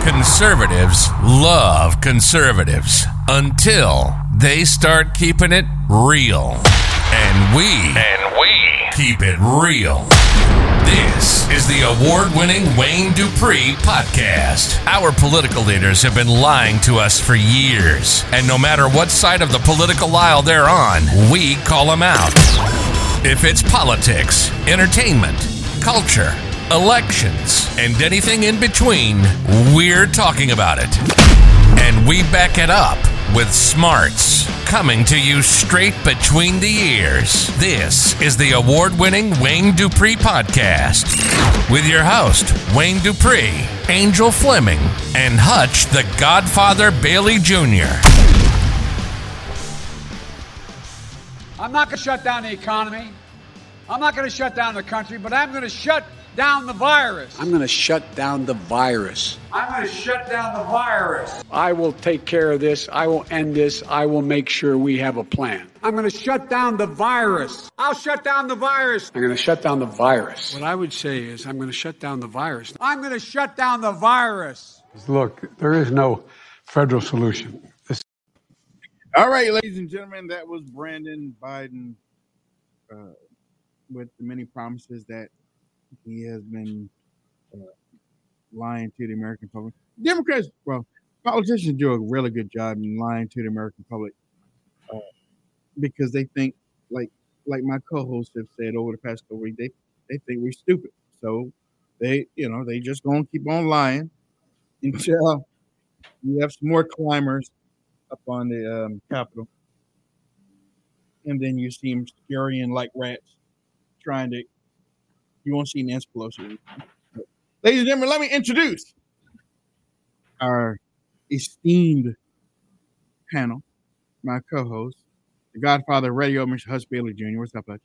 Conservatives love conservatives until they start keeping it real. And we keep it real. This is the award-winning Wayne Dupree podcast. Our political leaders have been lying to us for years, and no matter what side of the political aisle they're on, we call them out. If it's politics, entertainment, culture, elections, and anything in between, we're talking about it. And we back it up with smarts coming to you straight between the ears. This is the award-winning Wayne Dupree podcast with your host, Wayne Dupree, Angel Fleming, and Hutch the Godfather Bailey Jr. I'm not going to shut down the economy. I'm not going to shut down the country, but I'm going to shut down the virus. I'm going to shut down the virus. I'm going to shut down the virus. I will take care of this. I will end this. I will make sure we have a plan. I'm going to shut down the virus. I'll shut down the virus. I'm going to shut down the virus. What I would say is I'm going to shut down the virus. I'm going to shut down the virus. Look, there is no federal solution. All right, ladies and gentlemen, that was Brandon Biden with the many promises that he has been lying to the American public. Democrats, well, politicians do a really good job in lying to the American public because they think, like my co-hosts have said over the past couple weeks, they think we're stupid. So they just gonna keep on lying until we have some more climbers up on the Capitol, and then you see them scurrying like rats, trying to. You won't see Nancy Pelosi. Ladies and gentlemen, let me introduce our esteemed panel, my co-host, the Godfather Radio, Mr. Hutch Bailey Jr. What's up, bud?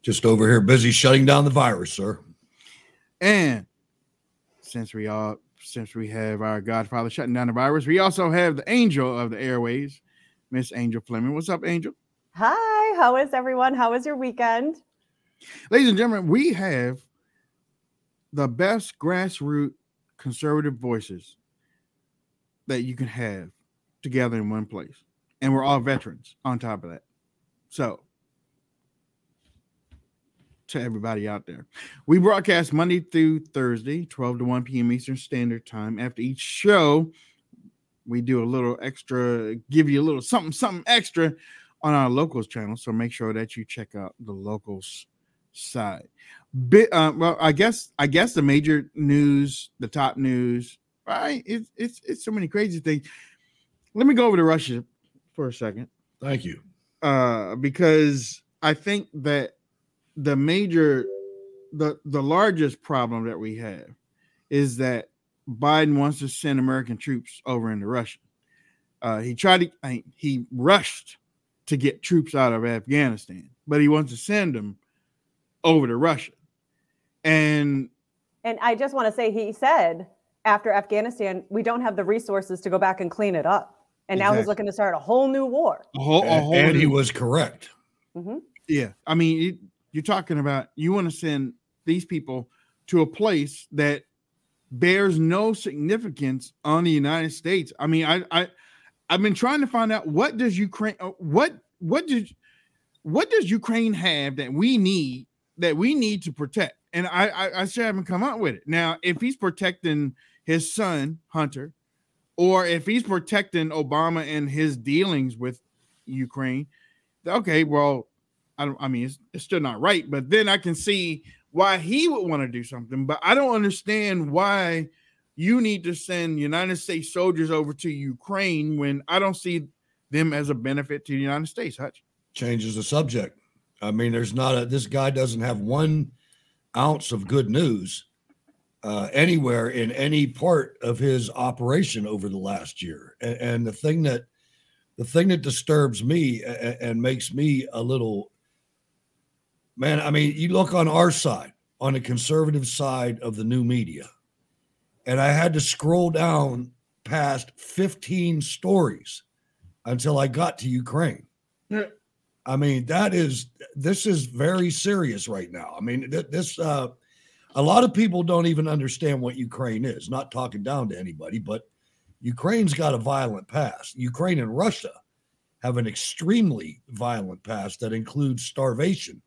Just over here busy shutting down the virus, sir. And since we have our Godfather shutting down the virus, we also have the angel of the airways, Miss Angel Fleming. What's up, Angel? Hi, how is everyone? How was your weekend? Ladies and gentlemen, we have the best grassroots conservative voices that you can have together in one place. And we're all veterans on top of that. So, to everybody out there, we broadcast Monday through Thursday, 12 to 1 p.m. Eastern Standard Time. After each show, we do a little extra, give you a little something extra on our Locals channel. So make sure that you check out the Locals side. I guess the major news, the top news, right? It's so many crazy things. Let me go over to Russia for a second. Thank you. Because I think that the largest problem that we have is that Biden wants to send American troops over into Russia. He rushed to get troops out of Afghanistan, but he wants to send them over to Russia. And I just want to say, he said after Afghanistan, we don't have the resources to go back and clean it up. And exactly. Now he's looking to start a whole new war. And he was correct. Mm-hmm. Yeah. I mean, you're talking about, you want to send these people to a place that bears no significance on the United States. I mean, I've been trying to find out what does Ukraine have that we need to protect, and I still haven't come up with it. Now, if he's protecting his son Hunter, or if he's protecting Obama and his dealings with Ukraine, okay, well, it's still not right. But then I can see why he would want to do something, but I don't understand why you need to send United States soldiers over to Ukraine when I don't see them as a benefit to the United States, Hutch. Changes the subject. I mean, this guy doesn't have 1 ounce of good news anywhere in any part of his operation over the last year. And the thing that disturbs me and makes me a little, man, I mean, you look on our side, on the conservative side of the new media, and I had to scroll down past 15 stories until I got to Ukraine. Yeah. I mean, this is very serious right now. I mean, this a lot of people don't even understand what Ukraine is. Not talking down to anybody, but Ukraine's got a violent past. Ukraine and Russia have an extremely violent past that includes starvation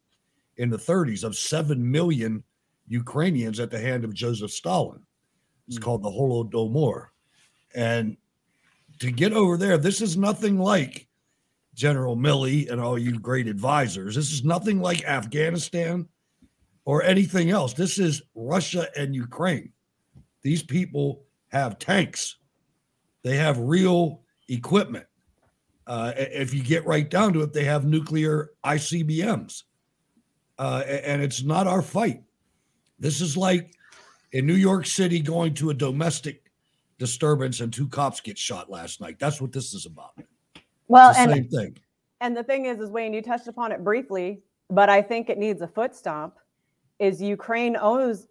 in the 30s of 7 million Ukrainians at the hand of Joseph Stalin. It's called the Holodomor. And to get over there, this is nothing like General Milley and all you great advisors. This is nothing like Afghanistan or anything else. This is Russia and Ukraine. These people have tanks. They have real equipment. If you get right down to it, they have nuclear ICBMs. And it's not our fight. This is like in New York City going to a domestic disturbance and two cops get shot last night. That's what this is about. Well, it's the same thing. And the thing is, Wayne, you touched upon it briefly, but I think it needs a foot stomp, is Ukraine owns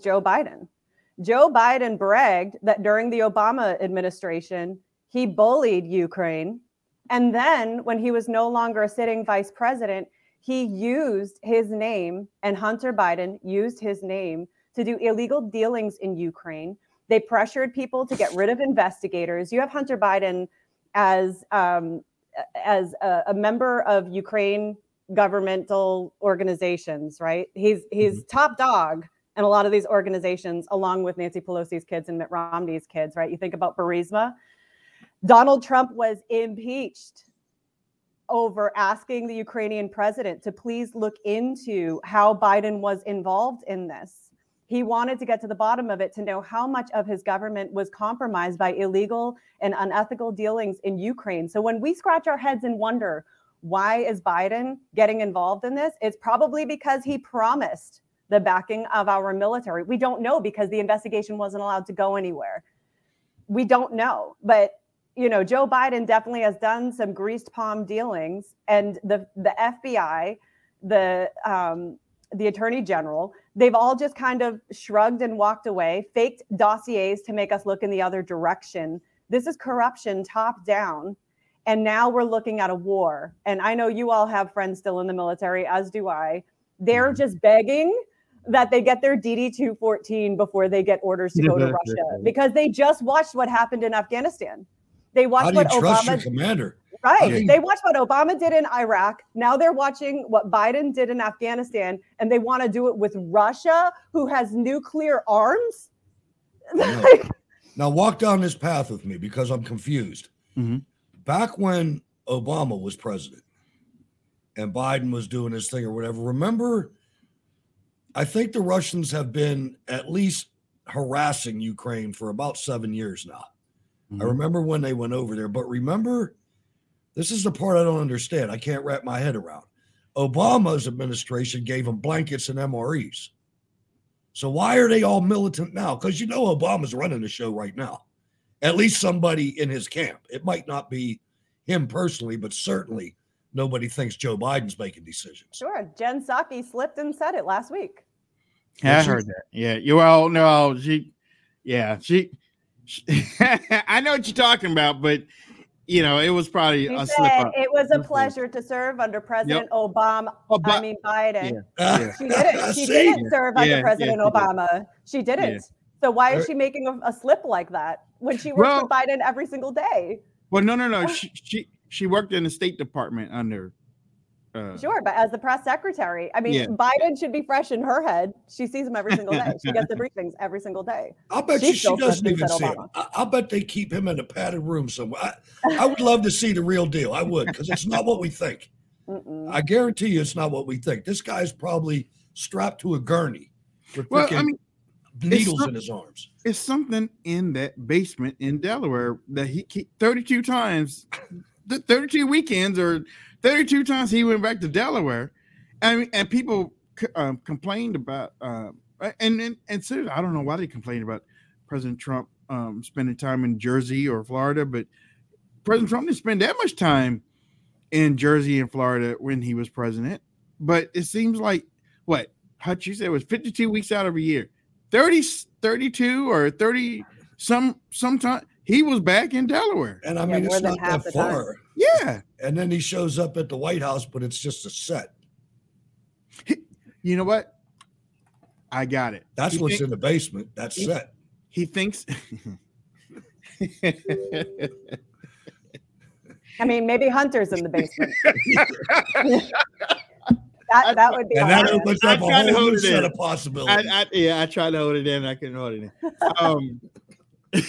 Joe Biden. Joe Biden bragged that during the Obama administration, he bullied Ukraine. And then when he was no longer a sitting vice president, he used his name, and Hunter Biden used his name to do illegal dealings in Ukraine. They pressured people to get rid of investigators. You have Hunter Biden as a member of Ukraine governmental organizations, right? He's top dog in a lot of these organizations, along with Nancy Pelosi's kids and Mitt Romney's kids, right? You think about Burisma. Donald Trump was impeached over asking the Ukrainian president to please look into how Biden was involved in this. He wanted to get to the bottom of it, to know how much of his government was compromised by illegal and unethical dealings in Ukraine. So when we scratch our heads and wonder, why is Biden getting involved in this? It's probably because he promised the backing of our military. We don't know, because the investigation wasn't allowed to go anywhere. We don't know. But, you know, Joe Biden definitely has done some greased palm dealings, and the FBI, the attorney general, they've all just kind of shrugged and walked away, faked dossiers to make us look in the other direction. This is corruption top down. And now we're looking at a war. And I know you all have friends still in the military, as do I. They're just begging that they get their DD-214 before they get orders to go to Russia, because they just watched what happened in Afghanistan. They watched what Obama did. Right. They watched what Obama did in Iraq. Now they're watching what Biden did in Afghanistan, and they want to do it with Russia, who has nuclear arms. Now walk down this path with me, because I'm confused. Mm-hmm. Back when Obama was president and Biden was doing his thing or whatever, remember, I think the Russians have been at least harassing Ukraine for about 7 years now. Mm-hmm. I remember when they went over there, but remember, this is the part I don't understand. I can't wrap my head around. Obama's administration gave them blankets and MREs. So why are they all militant now? Because you know Obama's running the show right now. At least somebody in his camp. It might not be him personally, but certainly nobody thinks Joe Biden's making decisions. Sure. Jen Psaki slipped and said it last week. Yeah, I heard that. Yeah. You all know she I know what you're talking about, but you know, it was probably a slip up. It was a pleasure to serve under President Obama. Biden. Yeah. Yeah. She didn't serve under President Obama. Yeah. She didn't. Yeah. So why is she making a slip like that when she worked with Biden every single day? Well, no. She worked in the State Department under. Sure, but as the press secretary, I mean, Biden should be fresh in her head. She sees him every single day. She gets the briefings every single day. I'll bet she doesn't even see him. I'll bet they keep him in a padded room somewhere. I would love to see the real deal. I would, because it's not what we think. Mm-mm. I guarantee you it's not what we think. This guy's probably strapped to a gurney with needles in his arms. It's something in that basement in Delaware that he kept 32 times, 32 weekends, or 32 times he went back to Delaware. I mean, and people complained about Right. And seriously, I don't know why they complain about President Trump spending time in Jersey or Florida, but President Trump didn't spend that much time in Jersey and Florida when he was president. But it seems like, what, Hutch, you said it was 52 weeks out of a year. 32 or 30 sometime he was back in Delaware. And I mean, it's not that far. Yeah. And then he shows up at the White House, but it's just a set. You know what? I got it. That's he what's in the basement. That's set. He thinks. I mean, maybe Hunter's in the basement. that would be. And that opens up a whole new set of possibilities. I tried to hold it in. I couldn't hold it in.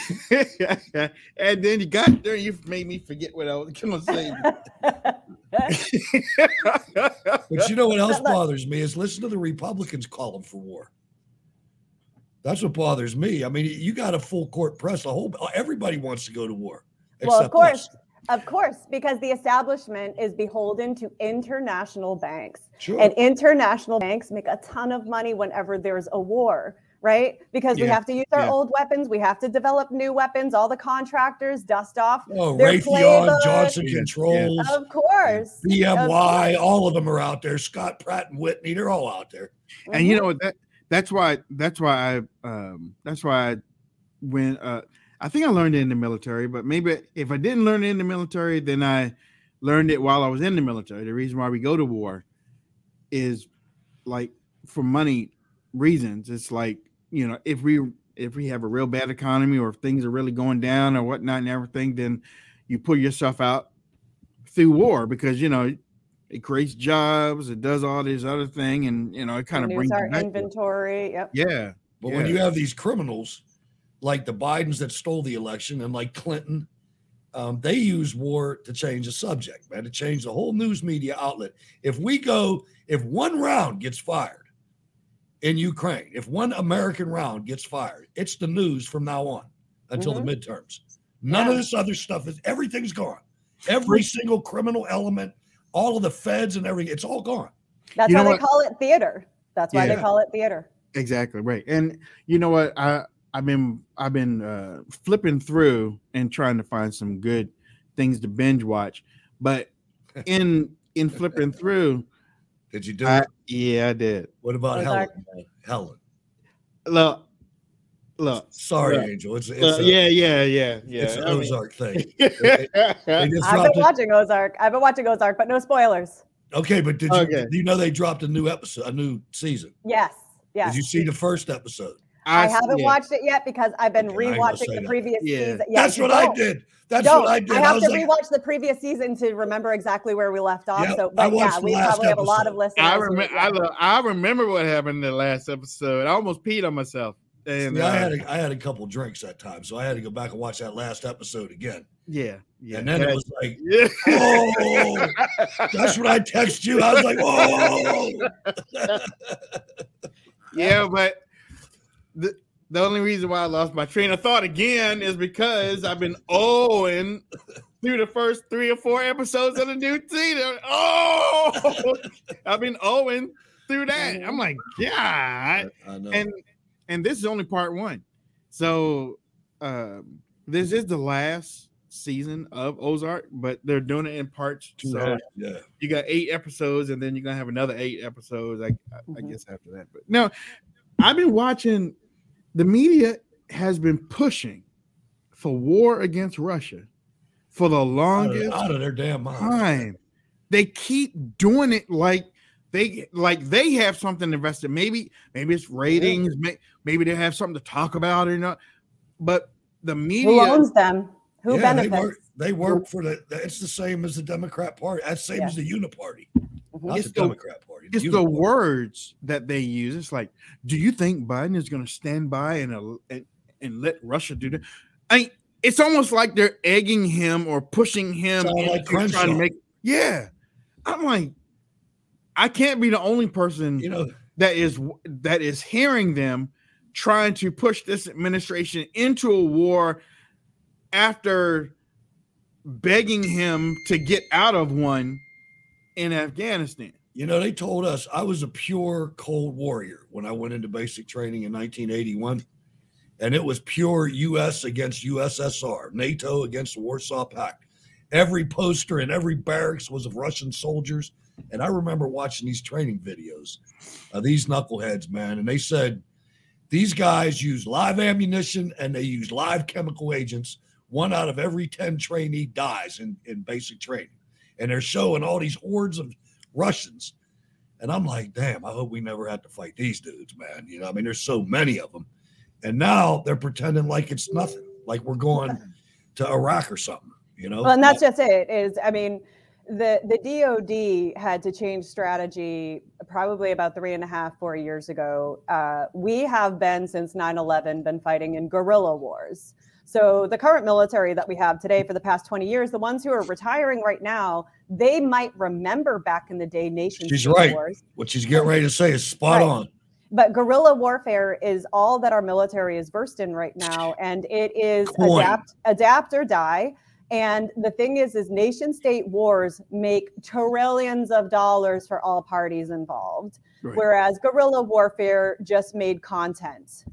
And then you got there. You made me forget what I was going to say. But you know what else bothers me is listen to the Republicans calling for war. That's what bothers me. I mean, you got a full court press. Everybody wants to go to war. Well, of course, because the establishment is beholden to international banks, sure. And international banks make a ton of money whenever there's a war. Right? Because we have to use our old weapons. We have to develop new weapons. All the contractors dust off. Oh, Raytheon, Johnson Controls. Yeah. Of course. BMY, all of them are out there. Scott, Pratt and Whitney, they're all out there. Mm-hmm. And you know what? That's why I think I learned it in the military, but maybe if I didn't learn it in the military, then I learned it while I was in the military. The reason why we go to war is like for money reasons. It's like, you know, if we have a real bad economy or if things are really going down or whatnot and everything, then you pull yourself out through war because, you know, it creates jobs, it does all this other thing, and, you know, it kind of brings our inventory. Yep. Yeah. But when you have these criminals like the Bidens that stole the election and like Clinton, they use war to change the subject, man, to change the whole news media outlet. If one round gets fired in Ukraine, if one American round gets fired, it's the news from now on until the midterms. None of this other stuff is, everything's gone. Every single criminal element, all of the feds and everything, it's all gone. That's why they call it theater. That's why they call it theater. Exactly. Right. And you know what? I've been flipping through and trying to find some good things to binge watch. But in flipping through, did you do it? Yeah, I did. What about Ozark? Helen? Look. Sorry, Angel. It's yeah. It's an Ozark thing. I've been watching Ozark, but no spoilers. Okay, but do you know they dropped a new episode, a new season? Yes. Did you see the first episode? I haven't watched it yet because I've been rewatching the previous season. Yeah, that's what I did. I have to rewatch the previous season to remember exactly where we left off. So, we probably have a lot of listeners. I remember what happened in the last episode. I almost peed on myself. And I had a couple drinks that time, so I had to go back and watch that last episode again. Yeah. And then it was like, oh, that's what I texted you. I was like, oh. Yeah, but. The only reason why I lost my train of thought again is because I've been owing through the first 3 or 4 episodes of the new season. Oh, I've been owing through that. I'm like, God. I know. And this is only part one. So this is the last season of Ozark, but they're doing it in parts. So you got 8 episodes, and then you're going to have another 8 episodes, I guess, after that. But no. I've been watching, the media has been pushing for war against Russia for the longest out of their damn time. They keep doing it like they have something invested. Maybe it's ratings. Maybe they have something to talk about or not. But the media, who owns them? Who benefits? They work for the. It's the same as the Democrat Party. That's the same as the Uniparty. Not the Democrat Party. It's the words that they use. It's like, do you think Biden is going to stand by and let Russia do that? I mean, it's almost like they're egging him or pushing him. Trying to make. Yeah, I'm like, I can't be the only person that is hearing them trying to push this administration into a war after begging him to get out of one. In Afghanistan, You know, they told us I was a pure cold warrior when I went into basic training in 1981. And it was pure U.S. against USSR, NATO against the Warsaw Pact. Every poster in every barracks was of Russian soldiers. And I remember watching these training videos, these knuckleheads, man. And they said, these guys use live ammunition and they use live chemical agents. One out of every 10 trainee dies in basic training. And they're showing all these hordes of Russians. And I'm like, damn, I hope we never have to fight these dudes, man. You know, I mean, there's so many of them. And now they're pretending like it's nothing, like we're going to Iraq or something, you know? Well, and that's just it is, I mean, the DOD had to change strategy probably about 3.5, 4 years ago. We have been, since 9/11, been fighting in guerrilla wars. So the current military that we have today for the past 20 years, the ones who are retiring right now, they might remember back in the day nations. She's right. Wars. What she's getting ready to say is spot on. But guerrilla warfare is all that our military is versed in right now. And it is adapt or die. And the thing is nation state wars make trillions of dollars for all parties involved. Right. Whereas guerrilla warfare just made content.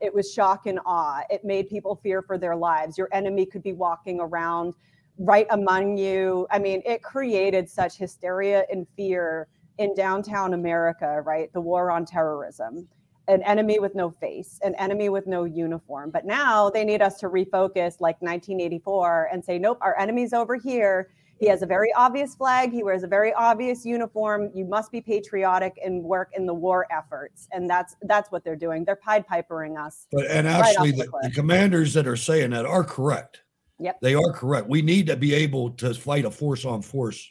It was shock and awe. It made people fear for their lives. Your enemy could be walking around right among you. I mean, it created such hysteria and fear in downtown America, right? The war on terrorism, an enemy with no face, an enemy with no uniform. But now they need us to refocus like 1984 and say, nope, our enemy's over here. He has a very obvious flag. He wears a very obvious uniform. You must be patriotic and work in the war efforts. And that's what they're doing. They're Pied Pipering us. But, and actually, the commanders that are saying that are correct. Yep. They are correct. We need to be able to fight a force-on-force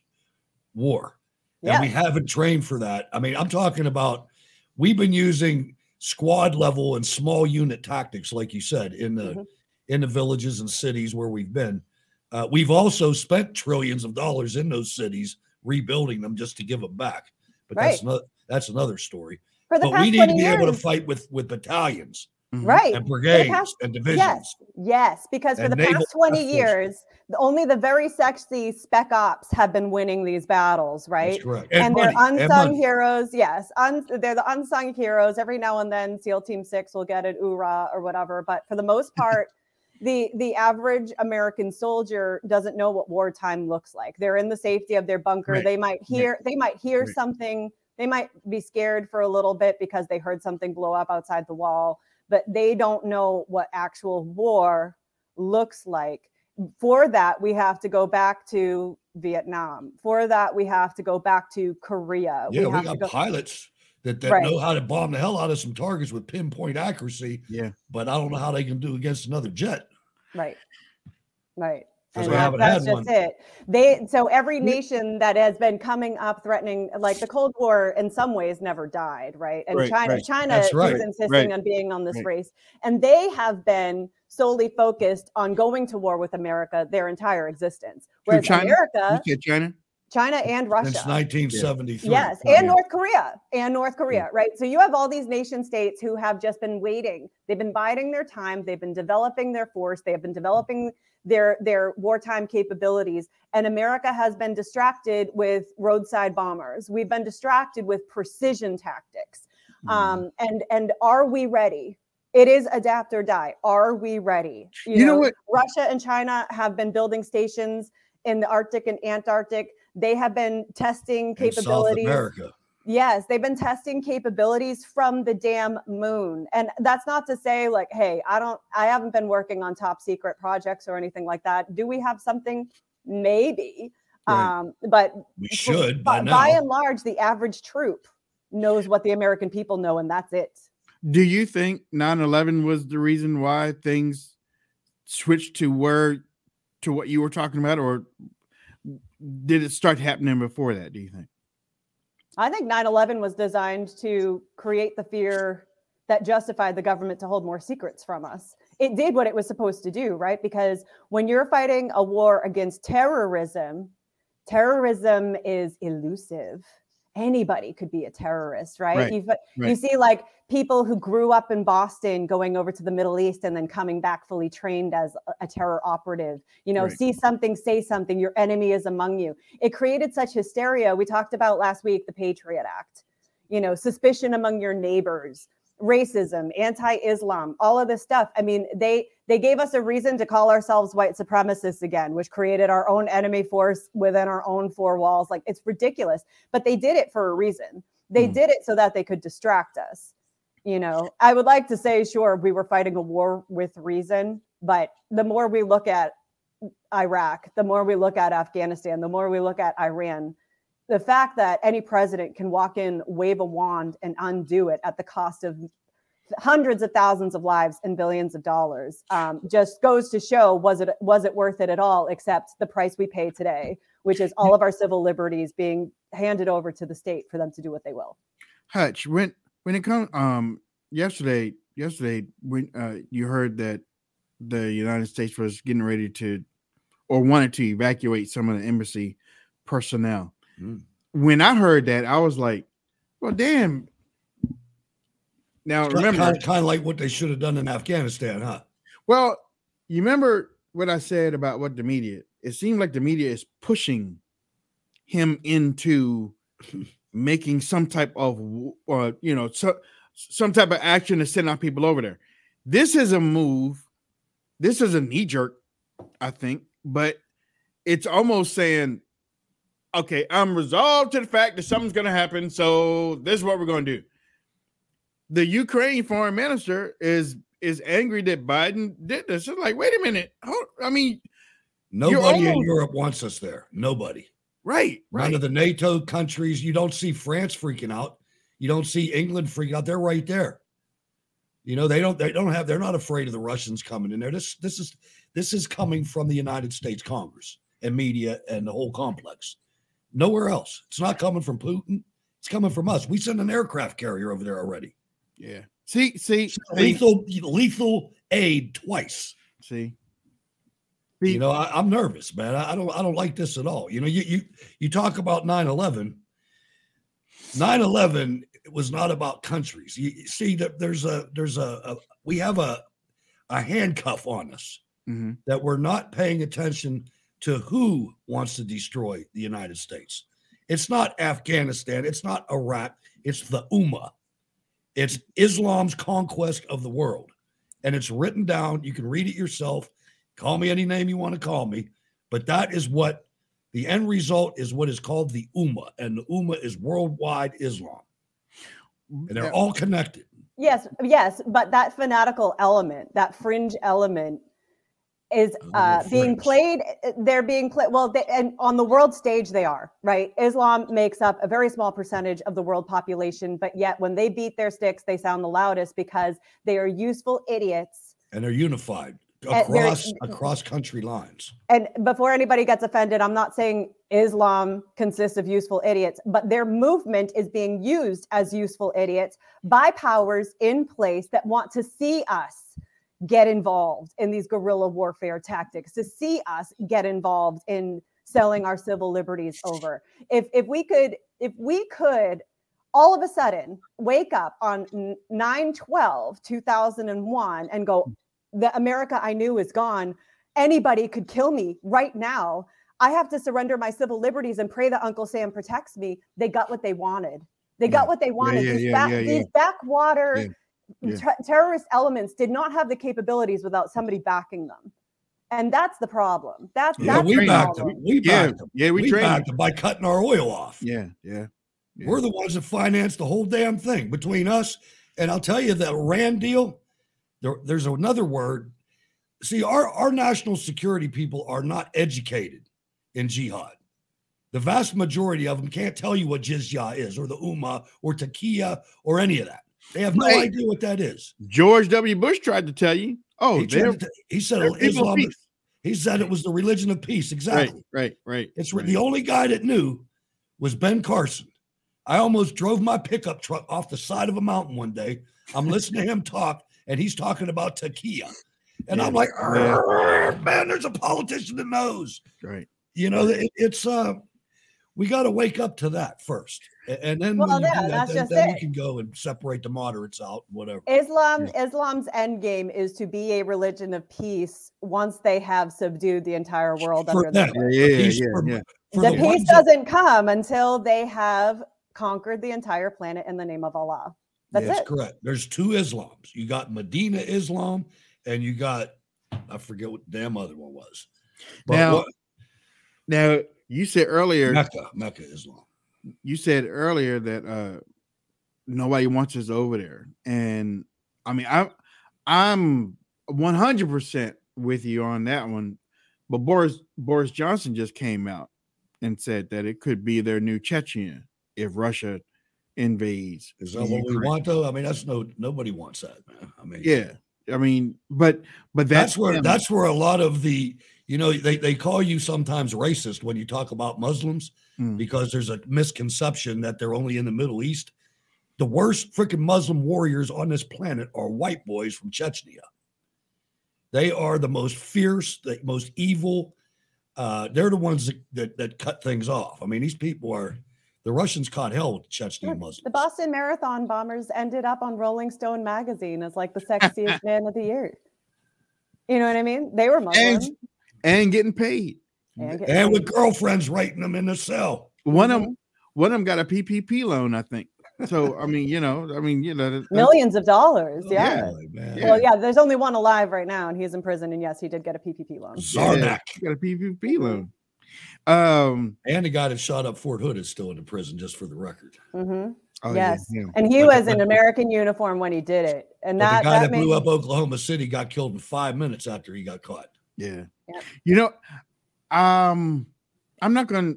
war. And we haven't trained for that. I mean, I'm talking about we've been using squad level and small unit tactics, like you said, in the villages and cities where we've been. We've also spent trillions of dollars in those cities rebuilding them just to give them back. But that's another story. But we need to be able to fight with battalions. Right. And brigades and divisions. Yes. Because for the past 20 years, only the very sexy spec ops have been winning these battles, right? That's correct. And they're unsung heroes. Yes. They're the unsung heroes. Every now and then, SEAL Team 6 will get an oorah or whatever. But for the most part, the average American soldier doesn't know what wartime looks like. They're in the safety of their bunker. Right. They might hear something. They might be scared for a little bit because they heard something blow up outside the wall. But they don't know what actual war looks like. For that, we have to go back to Vietnam. For that, we have to go back to Korea. Yeah, we got pilots that know how to bomb the hell out of some targets with pinpoint accuracy. Yeah, but I don't know how they can do against another jet. Right. And that's just it. So every nation that has been coming up threatening, like the Cold War in some ways never died, right? And China is insisting on being on this race. And they have been solely focused on going to war with America their entire existence. Whereas China and Russia. Since 1973. Yes, and North Korea, right? So you have all these nation states who have just been waiting. They've been biding their time. They've been developing their force. They have been developing their wartime capabilities. And America has been distracted with roadside bombers. We've been distracted with precision tactics. And are we ready? It is adapt or die. Are we ready? You know what? Russia and China have been building stations in the Arctic and Antarctic. They have been testing capabilities. South America. Yes, they've been testing capabilities from the damn moon. And that's not to say like, hey, I haven't been working on top secret projects or anything like that. Do we have something? Maybe. Right. But we should. By and large, the average troop knows what the American people know, and that's it. Do you think 9/11 was the reason why things switched to what you were talking about, or did it start happening before that, do you think? I think 9/11 was designed to create the fear that justified the government to hold more secrets from us. It did what it was supposed to do, right? Because when you're fighting a war against terrorism, terrorism is elusive. anybody could be a terrorist, right? You see like people who grew up in Boston going over to the Middle East and then coming back fully trained as a terror operative, you know, see something, say something, your enemy is among you. It created such hysteria. We talked about last week, the Patriot Act, you know, suspicion among your neighbors, racism, anti-Islam, all of this stuff. I mean, they gave us a reason to call ourselves white supremacists again, which created our own enemy force within our own four walls. Like, it's ridiculous, but they did it for a reason. They did it so that they could distract us. You know, I would like to say, sure, we were fighting a war with reason, but the more we look at Iraq, the more we look at Afghanistan, the more we look at Iran, the fact that any president can walk in, wave a wand, and undo it at the cost of hundreds of thousands of lives and billions of dollars just goes to show, was it worth it at all, except the price we pay today, which is all of our civil liberties being handed over to the state for them to do what they will. Hutch, when it comes yesterday, when you heard that the United States was getting ready to or wanted to evacuate some of the embassy personnel. When I heard that, I was like, well, damn. Now, remember, kind of like what they should have done in Afghanistan, huh? Well, you remember what I said about what the media, it seemed like the media is pushing him into making some type of, some type of action to send our people over there. This is a move. This is a knee jerk, I think, but it's almost saying, okay, I'm resolved to the fact that something's going to happen. So this is what we're going to do. The Ukraine foreign minister is angry that Biden did this. It's like, wait a minute. I mean, nobody in Europe wants us there. Nobody. Right. None of the NATO countries. You don't see France freaking out. You don't see England freaking out. They're right there. You know, they're not afraid of the Russians coming in there. This is coming from the United States Congress and media and the whole complex. Nowhere else. It's not coming from Putin. It's coming from us. We sent an aircraft carrier over there already. Yeah. See. Lethal aid twice. See. You know, I'm nervous, man. I don't like this at all. You know, you talk about 9/11. 9/11 was not about countries. You see that we have a handcuff on us that we're not paying attention to who wants to destroy the United States. It's not Afghanistan. It's not Iraq. It's the Ummah. It's Islam's conquest of the world. And it's written down. You can read it yourself. Call me any name you want to call me. But that is what the end result is, what is called the Ummah. And the Ummah is worldwide Islam. And they're all connected. Yes. But that fanatical element, that fringe element, is being played. They're being played. Well, and on the world stage, they are, right? Islam makes up a very small percentage of the world population, but yet when they beat their sticks, they sound the loudest because they are useful idiots. And they're unified across country lines. And before anybody gets offended, I'm not saying Islam consists of useful idiots, but their movement is being used as useful idiots by powers in place that want to see us get involved in these guerrilla warfare tactics, to see us get involved in selling our civil liberties over. If we could all of a sudden wake up on 9/12/2001 and go, the America I knew is gone. Anybody could kill me right now. I have to surrender my civil liberties and pray that Uncle Sam protects me. They got what they wanted. These backwater... Yeah. Yeah. Terrorist elements did not have the capabilities without somebody backing them, and that's the problem. We backed them by cutting our oil off. Yeah. We're the ones that financed the whole damn thing between us. And I'll tell you, that Iran deal. There's another word. See, our national security people are not educated in jihad. The vast majority of them can't tell you what jizya is, or the Ummah, or Taqiyya, or any of that. They have no idea what that is. George W. Bush tried to tell you. Oh, he said Islam. He said it was the religion of peace. Exactly. Right. It's the only guy that knew was Ben Carson. I almost drove my pickup truck off the side of a mountain one day. I'm listening to him talk, and he's talking about Taqiyya, and I'm like, man, there's a politician that knows. Right. You know, it's we got to wake up to that first. And then, well, yeah, that's just it. You can go and separate the moderates out, whatever. Islam's end game is to be a religion of peace once they have subdued the entire world. The peace doesn't come until they have conquered the entire planet in the name of Allah. That's correct. There's two Islams. You got Medina Islam, and you got, I forget what the damn other one was. But now you said earlier, Mecca Islam. You said earlier that nobody wants us over there, and I mean, I'm 100% with you on that one. But Boris Johnson just came out and said that it could be their new Chechnya if Russia invades. Is that what we want, though? I mean, that's nobody wants that, man. I mean, yeah. I mean, but that's where a lot of the, you know, they call you sometimes racist when you talk about Muslims because there's a misconception that they're only in the Middle East. The worst freaking Muslim warriors on this planet are white boys from Chechnya. They are the most fierce, the most evil. They're the ones that cut things off. I mean, these people are. The Russians caught hell with Chechen Muslims. The Boston Marathon bombers ended up on Rolling Stone magazine as like the sexiest man of the year. You know what I mean? They were Muslims. And getting paid. And with girlfriends writing them in the cell. One of them got a PPP loan, I think. So, I mean, millions of dollars. Yeah. Well, yeah, there's only one alive right now, and he's in prison. And yes, he did get a PPP loan. Zarnak. He got a PPP loan. And the guy that shot up Fort Hood is still in the prison, just for the record. Mm-hmm. Oh, yes, yeah. And he was in American uniform when he did it. And the guy that blew up Oklahoma City got killed in 5 minutes after he got caught. Yeah, yep. You know, I'm not gonna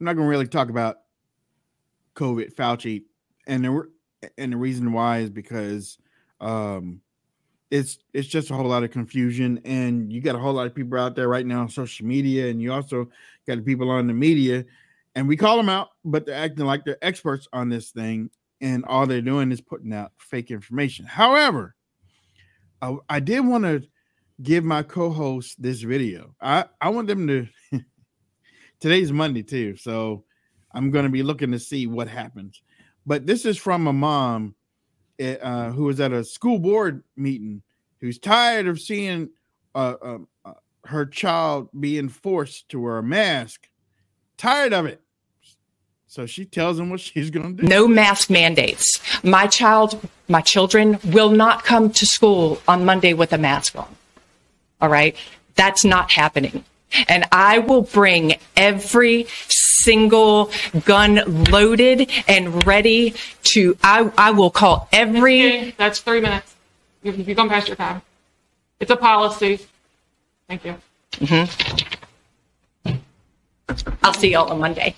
really talk about COVID, Fauci, and the reason why is because it's just a whole lot of confusion, and you got a whole lot of people out there right now on social media, and you also got people on the media, and we call them out, but they're acting like they're experts on this thing, and all they're doing is putting out fake information. However, I did want to give my co-host this video. I want them to today's Monday too, so I'm going to be looking to see what happens. But this is from a mom who was at a school board meeting, who's tired of seeing her child being forced to wear a mask, tired of it. So she tells him what she's going to do. No mask mandates. My children will not come to school on Monday with a mask on. All right. That's not happening. And I will bring every single gun loaded and ready to, I will call every. That's 3 minutes. You've gone past your time. It's a policy. Thank you. Mm-hmm. I'll see y'all on Monday.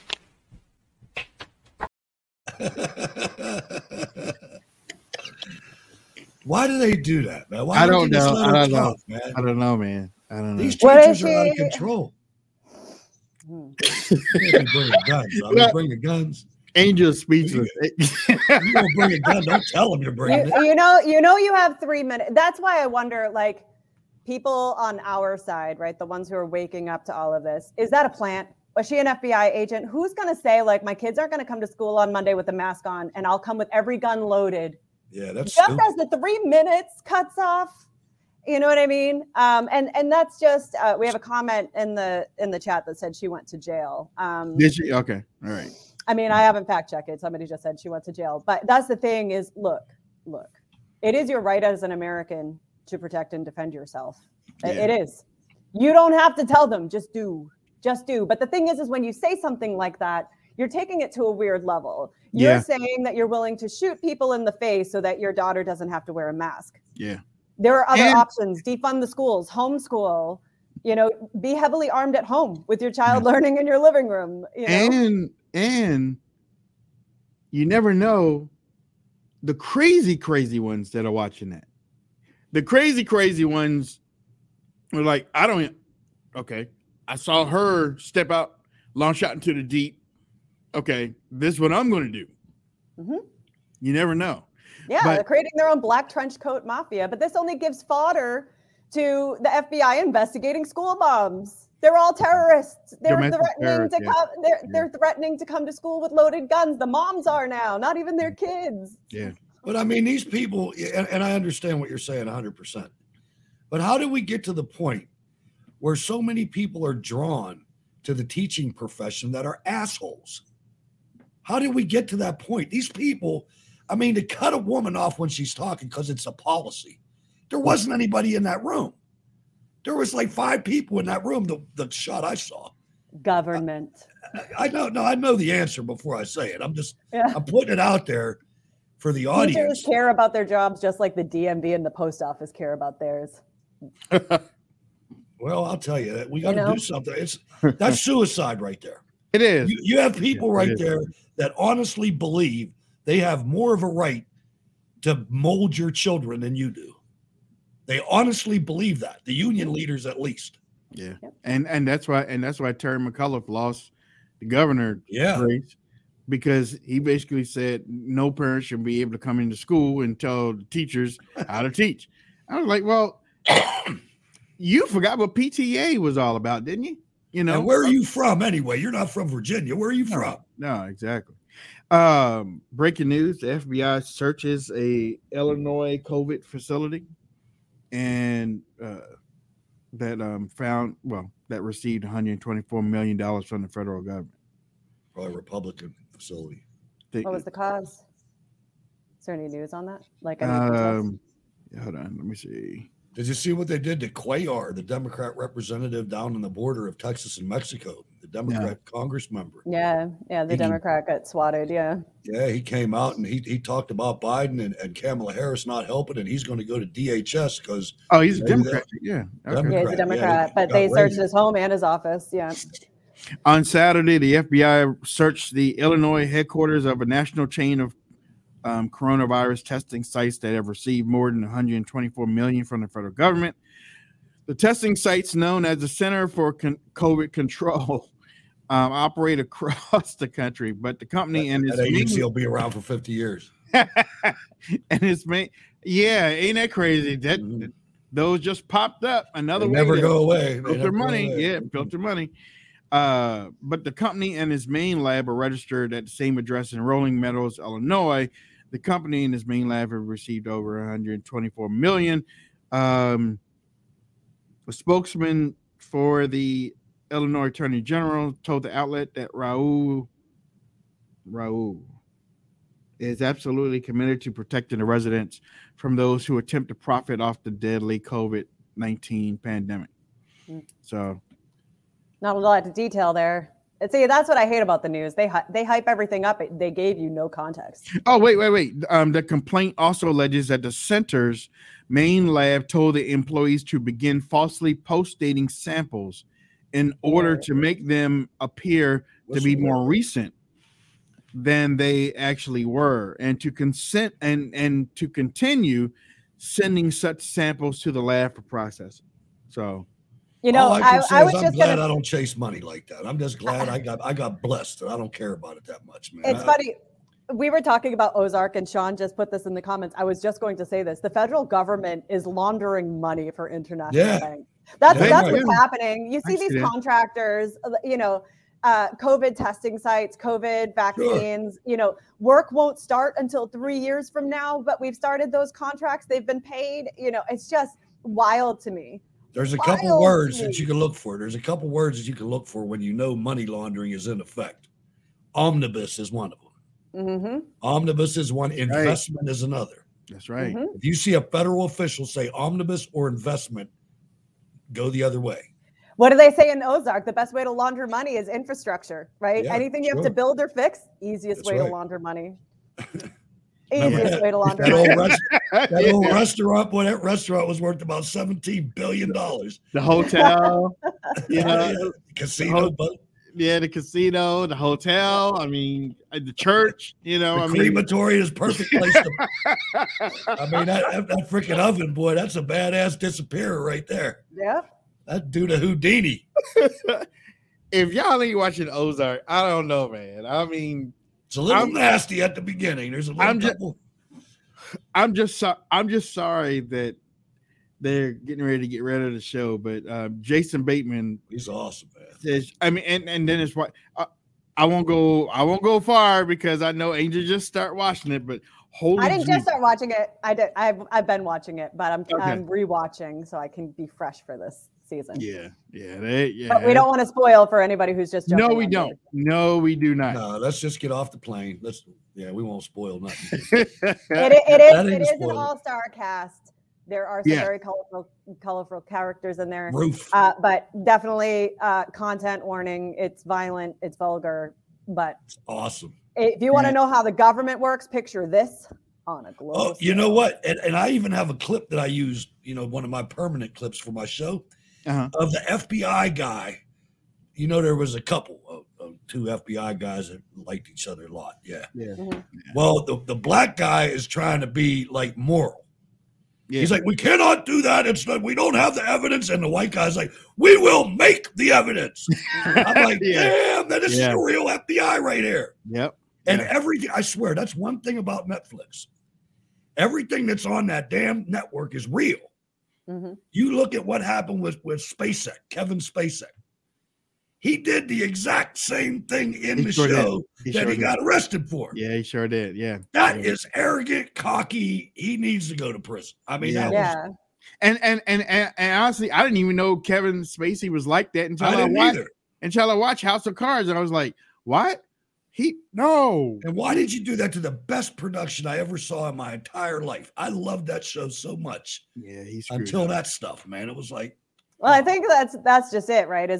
Why do they do that, man? Why I don't know. I don't know, man. I don't know. These teachers are out of control. Bring the guns. Angel's speechless. You don't bring a gun. Don't tell them you're bringing it. You know, you have 3 minutes. That's why I wonder, like, people on our side, right? The ones who are waking up to all of this. Is that a plant? Was she an FBI agent? Who's going to say, like, my kids aren't going to come to school on Monday with a mask on, and I'll come with every gun loaded? Yeah, that's just stupid. As the 3 minutes cuts off. You know what I mean? And that's just we have a comment in the chat that said she went to jail. Did she? Okay, all right. I mean, I haven't fact checked it. Somebody just said she went to jail. But that's the thing is, look, it is your right as an American to protect and defend yourself. Yeah. It is. You don't have to tell them. Just do. But the thing is when you say something like that, you're taking it to a weird level. You're saying that you're willing to shoot people in the face so that your daughter doesn't have to wear a mask. Yeah. There are other options. Defund the schools, homeschool, you know, be heavily armed at home with your child learning in your living room. You know? And you never know the crazy, crazy ones that are watching that. The crazy, crazy ones are like, okay. I saw her step out, long shot into the deep. Okay, this is what I'm going to do. Mm-hmm. You never know. Yeah, they're creating their own black trench coat mafia. But this only gives fodder to the FBI investigating school bombs. They're all terrorists. They're threatening to come to school with loaded guns. The moms are now, not even their kids. Yeah. But I mean, these people, and I understand what you're saying 100%. But how do we get to the point where so many people are drawn to the teaching profession that are assholes? How did we get to that point? These people, I mean, to cut a woman off when she's talking because it's a policy. There wasn't anybody in that room. There was like five people in that room, the shot I saw. Government. I know the answer before I say it. I'm putting it out there for the audience. Teachers care about their jobs just like the DMV and the post office care about theirs. Well, I'll tell you that we got to do something. That's suicide right there. It is. You have people right there that honestly believe they have more of a right to mold your children than you do. They honestly believe that, the union leaders at least. Yeah. And that's why Terry McAuliffe lost the governor race, because he basically said no parent should be able to come into school and tell the teachers how to teach. I was like, well, you forgot what PTA was all about, didn't you? You know, and where are you from anyway? You're not from Virginia. Where are you from? No, exactly. Breaking news, the FBI searches a Illinois COVID facility. And that received $124 million from the federal government. Probably a Republican facility. What was the cause? Is there any news on that? Hold on, let me see. Did you see what they did to Cuellar, the Democrat representative down on the border of Texas and Mexico? The Democrat Congress member. The Democrat got swatted, Yeah, he came out and he talked about Biden and Kamala Harris not helping, and he's going to go to DHS because... Oh, he's a Democrat, he's a Democrat, but they searched his home and his office, On Saturday, the FBI searched the Illinois headquarters of a national chain of coronavirus testing sites that have received more than $124 million from the federal government. The testing sites, known as the Center for COVID Control... operate across the country, but the company and its agency will be around for 50 years. And it's ain't that crazy? That those just popped up. Another they never go away. Filter money, filter money. But the company and its main lab are registered at the same address in Rolling Meadows, Illinois. The company and its main lab have received over 124 million. A spokesman for the Illinois Attorney General told the outlet that Raul is absolutely committed to protecting the residents from those who attempt to profit off the deadly COVID-19 pandemic. So, not a lot of detail there. And see, that's what I hate about the news. They hype everything up. They gave you no context. Oh, wait. The complaint also alleges that the center's main lab told the employees to begin falsely post-dating samples in order to make them appear to be more recent than they actually were, and to consent and to continue sending such samples to the lab for processing. So, you know, I'm glad I don't chase money like that. I'm just glad I got blessed, and I don't care about it that much, man. It's funny. We were talking about Ozark, and Sean just put this in the comments. I was just going to say this. The federal government is laundering money for international banks. That's what's happening. You see these contractors, you know, COVID testing sites, COVID vaccines, you know, work won't start until 3 years from now, but we've started those contracts. They've been paid. You know, it's just wild to me. There's a couple words that you can look for. There's a couple words that you can look for when you know money laundering is in effect. Omnibus is one of them. Mm-hmm. Omnibus is one. Investment is another. That's right. Mm-hmm. If you see a federal official say omnibus or investment, go the other way. What do they say in Ozark? The best way to launder money is infrastructure, right? Yeah, anything you have to build or fix, easiest way to launder money. Easiest way to launder money. That old restaurant, boy, that restaurant was worth about $17 billion. The hotel, casino. The casino, the hotel, I mean, the church, you know. The crematory is a perfect place to... I mean, that freaking oven, boy, that's a badass disappearer right there. Yeah. That dude a Houdini. If y'all ain't watching Ozark, I don't know, man. I mean... It's a little nasty at the beginning. There's a little... I'm just sorry that They're getting ready to get rid of the show, but Jason Bateman, he's awesome, man. Says, I mean, and then it's why I won't go far because I know Angel just start watching it, but holy, I didn't just start watching it. I did. I've been watching it, but I'm rewatching so I can be fresh for this season. Yeah. But we don't want to spoil for anybody who's just jumping. No, we don't. It. No, we do not. No, let's just get off the plane. We won't spoil nothing. It is an all-star cast. There are some very colorful characters in there. But definitely content warning. It's violent. It's vulgar. But it's awesome. If you want to know how the government works, picture this on a globe. Oh, you know what? And I even have a clip that I used, one of my permanent clips for my show of the FBI guy. There was a couple of two FBI guys that liked each other a lot. Yeah. Mm-hmm. Well, the black guy is trying to be like moral. Yeah. He's like, we cannot do that. It's like, we don't have the evidence. And the white guy's like, we will make the evidence. I'm like, damn, that is the real FBI right here. Yep. And everything, I swear, that's one thing about Netflix. Everything that's on that damn network is real. Mm-hmm. You look at what happened with SpaceX, Kevin Spacek. He did the exact same thing in the show he got arrested for. Yeah, he sure did. Yeah. That is arrogant, cocky. He needs to go to prison. I mean, that was. And honestly, I didn't even know Kevin Spacey was like that until I watched House of Cards. And I was like, what? No. And why did you do that to the best production I ever saw in my entire life? I loved that show so much. Yeah, he's until up. That stuff, man. It was like. Well, I think that's just it, right?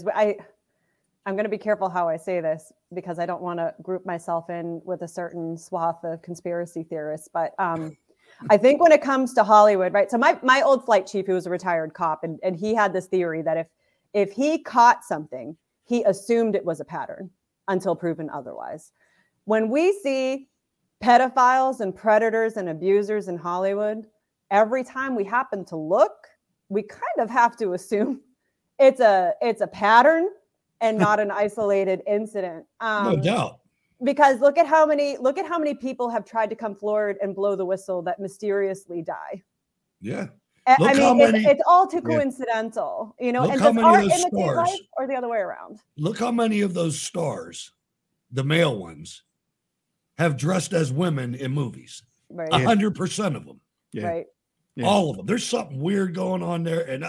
I'm going to be careful how I say this because I don't want to group myself in with a certain swath of conspiracy theorists. But I think when it comes to Hollywood, right? So my old flight chief, who was a retired cop, and he had this theory that if he caught something, he assumed it was a pattern until proven otherwise. When we see pedophiles and predators and abusers in Hollywood, every time we happen to look, we kind of have to assume it's a pattern and not an isolated incident. No doubt. Because look at how many people have tried to come forward and blow the whistle that mysteriously die. Yeah. It's all too coincidental, Look and how does many art of those imitate stars, life or the other way around? Look how many of those stars, the male ones, have dressed as women in movies. 100% of them. Yeah. Right. Yeah. All of them. There's something weird going on there. And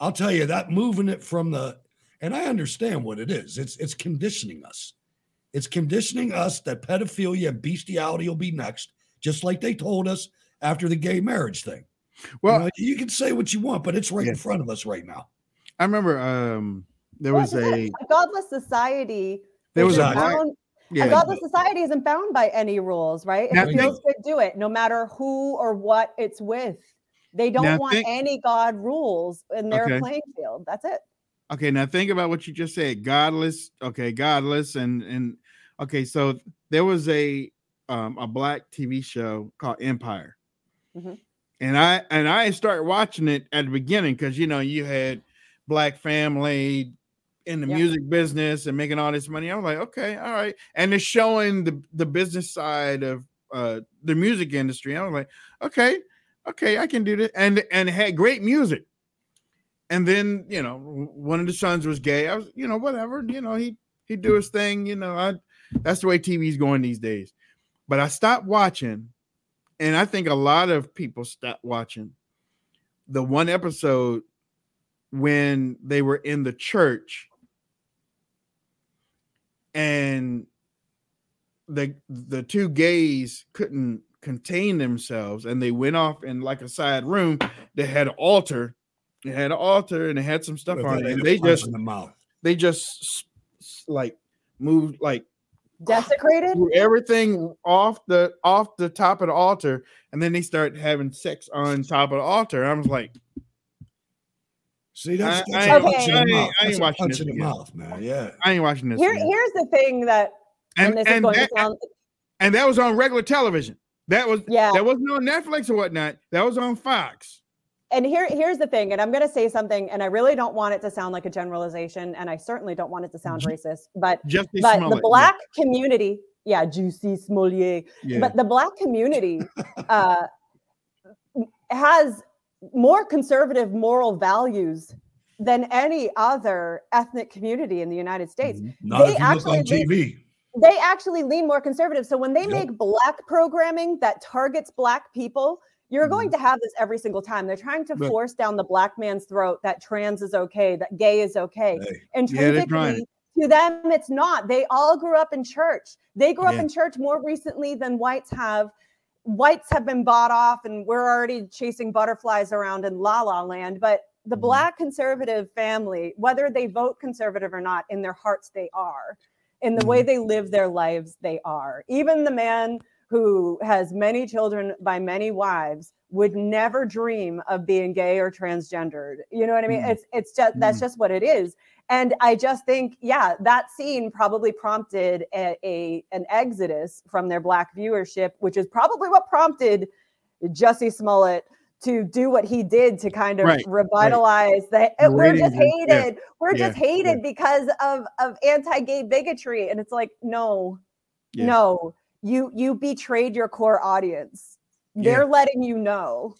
I'll tell you that moving it from the, and I understand what it is. It's conditioning us. It's conditioning us that pedophilia and bestiality will be next, just like they told us after the gay marriage thing. Well, you can say what you want, but it's right in front of us right now. I remember there was a godless society. There was a godless society isn't bound by any rules, right? If it feels good, do it, no matter who or what it's with. They don't want any God rules in their playing field. That's it. Okay, now think about what you just said. Godless, and okay. So there was a black TV show called Empire, and I started watching it at the beginning because you had black family in the music business and making all this money. I'm like, okay, all right, and it's showing the business side of the music industry. I'm like, okay, I can do this, and it had great music. And then, one of the sons was gay. I was, whatever, he'd do his thing. That's the way TV's going these days. But I stopped watching, and I think a lot of people stopped watching the one episode when they were in the church and the two gays couldn't contain themselves, and they went off in like a side room that had an altar. It had an altar and it had some stuff on it. And they just like moved, like desecrated everything off the top of the altar. And then they start having sex on top of the altar. I was like, see, I ain't watching this in the mouth, man. Yeah. I ain't watching this. Here's the thing that, and that was on regular television. That wasn't on Netflix or whatnot. That was on Fox. And here's the thing, and I'm going to say something, and I really don't want it to sound like a generalization, and I certainly don't want it to sound racist, but the black community, Jussie Smollett, but the black community has more conservative moral values than any other ethnic community in the United States. Not they if you actually look on TV. They actually lean more conservative. So when they make black programming that targets black people, you're going to have this every single time. They're trying to force down the black man's throat that trans is okay, that gay is okay. Intrinsically, to them, it's not. They all grew up in church. They grew up in church more recently than whites have. Whites have been bought off, and we're already chasing butterflies around in La La Land. But the black conservative family, whether they vote conservative or not, in their hearts, they are. In the way they live their lives, they are. Even the man who has many children by many wives would never dream of being gay or transgendered. You know what I mean? It's just, that's just what it is. And I just think, that scene probably prompted an exodus from their black viewership, which is probably what prompted Jussie Smollett to do what he did to kind of revitalize the we're just hated. We're just hated because of anti-gay bigotry. And it's like, no, you betrayed your core audience. They're letting you know.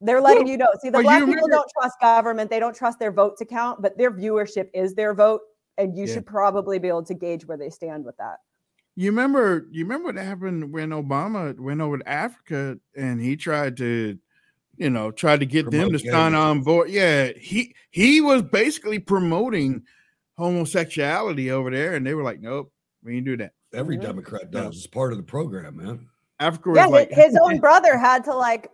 They're letting you know. See, the black people don't trust government. They don't trust their vote to count, but their viewership is their vote. And you should probably be able to gauge where they stand with that. You remember what happened when Obama went over to Africa and he tried to get them to sign on board. Yeah, he was basically promoting homosexuality over there, and they were like, "Nope, we can do that." Every Democrat does. It's part of the program, man. Africa was his own brother had to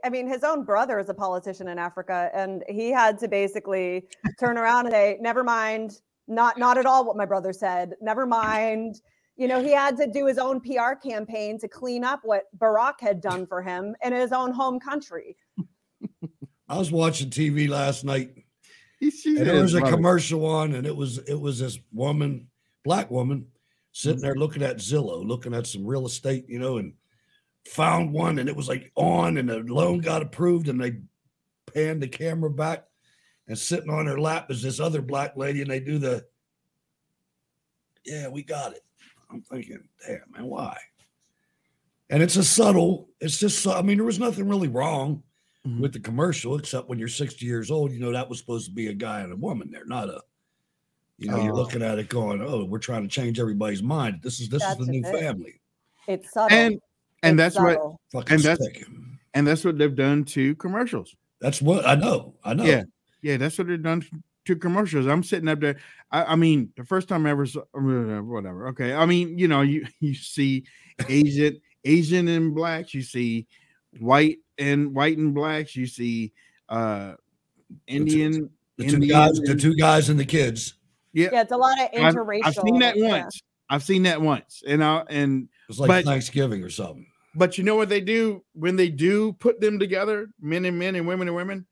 his own brother is a politician in Africa, and he had to basically turn around and say, "Never mind, not at all what my brother said. Never mind." You know, he had to do his own PR campaign to clean up what Barack had done for him in his own home country. I was watching TV last night. There was a commercial on, and it was this woman, black woman, sitting there looking at Zillow, looking at some real estate, you know, and found one, and it was like on, and the loan got approved, and they panned the camera back, and sitting on her lap is this other black lady, and they do the, we got it. I'm thinking, damn, man, why? And there was nothing really wrong with the commercial, except when you're 60 years old, you know, that was supposed to be a guy and a woman there, not a, you know, you're looking at it going, oh, we're trying to change everybody's mind. This is the new family. It's subtle. And it's subtle. And that's what they've done to commercials. That's what I know. Yeah, that's what they've done to commercials. I'm sitting up there. I mean, the first time I ever saw, whatever. Okay. I mean, you know, you see Asian and blacks, you see white and blacks, you see Indian. The two guys and the kids. Yeah. Yeah, it's a lot of interracial. I've seen that once. And it's like Thanksgiving or something. But you know what they do when they do put them together, men and men and women and women?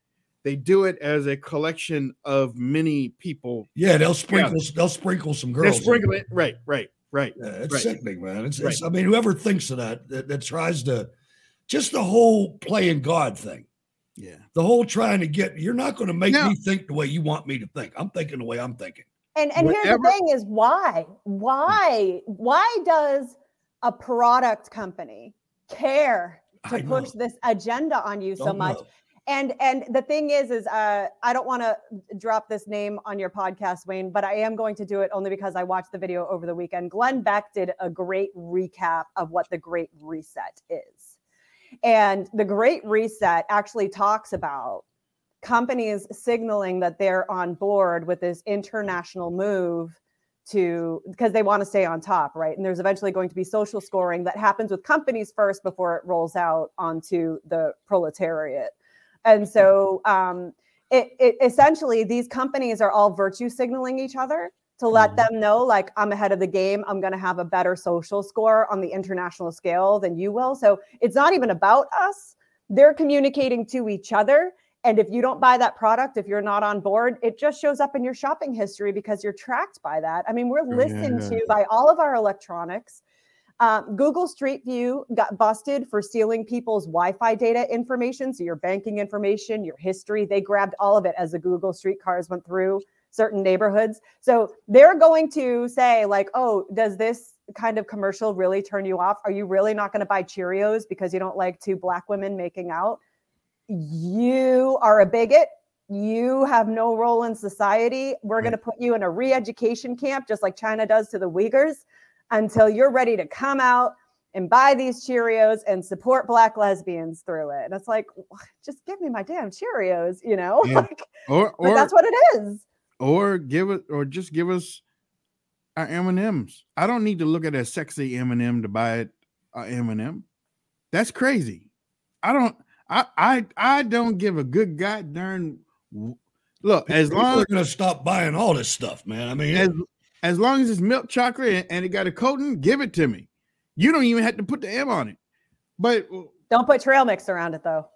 They do it as a collection of many people. Yeah, they'll sprinkle some girls. They'll sprinkle it. Right. Yeah, it's sickening, man. It's I mean, whoever thinks of that tries to just the whole playing God thing. Yeah. The whole trying to get you're not going to make me think the way you want me to think. I'm thinking the way I'm thinking. And here's the thing is why does a product company care to push this agenda on you so much? And the thing is I don't want to drop this name on your podcast, Wayne, but I am going to do it only because I watched the video over the weekend. Glenn Beck did a great recap of what the Great Reset is. And the Great Reset actually talks about companies signaling that they're on board with this international move because they want to stay on top, right? And there's eventually going to be social scoring that happens with companies first before it rolls out onto the proletariat. And so it essentially, these companies are all virtue signaling each other to let them know, like, I'm ahead of the game. I'm going to have a better social score on the international scale than you will. So it's not even about us. They're communicating to each other. And if you don't buy that product, if you're not on board, it just shows up in your shopping history because you're tracked by that. I mean, we're listened to by all of our electronics. Google Street View got busted for stealing people's Wi-Fi data information. So your banking information, your history, they grabbed all of it as the Google Street cars went through certain neighborhoods. So they're going to say like, oh, does this kind of commercial really turn you off? Are you really not going to buy Cheerios because you don't like two black women making out? you are a bigot. You have no role in society. We're going to put you in a re-education camp, just like China does to the Uyghurs, until you're ready to come out and buy these Cheerios and support Black lesbians through it. And it's like, just give me my damn Cheerios, you know? Yeah. Like, or that's what it is. Or give it, or just give us our M&Ms. I don't need to look at a sexy M&M to buy it an M&M. That's crazy. I don't give a good god darn. Look, as long as we're gonna stop buying all this stuff, man. I mean, as long as it's milk chocolate and it got a coating, give it to me. You don't even have to put the M on it. But don't put trail mix around it though.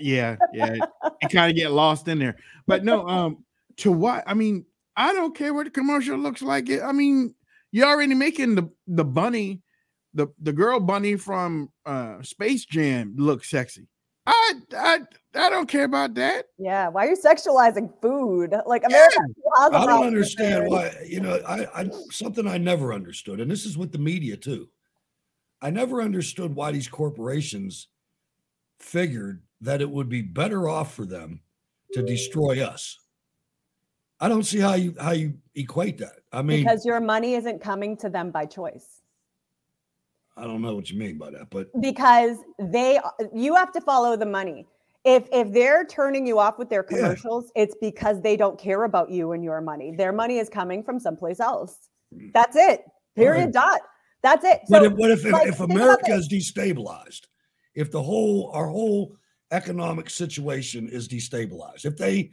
yeah, it kind of get lost in there. But no, to what? I mean, I don't care what the commercial looks like. I mean, you're already making the bunny, the girl bunny from Space Jam look sexy. I don't care about that. Yeah, why are you sexualizing food? Like America, yeah. I don't understand why. You know, I something I never understood, and this is with the media too. I never understood why these corporations figured that it would be better off for them to destroy us. I don't see how you equate that. I mean, because your money isn't coming to them by choice. I don't know what you mean by that, but because you have to follow the money. If they're turning you off with their commercials, it's because they don't care about you and your money. Their money is coming from somemeplace else. That's it. Period. Dot. That's it. So, but if America is destabilized, if our whole economic situation is destabilized, if they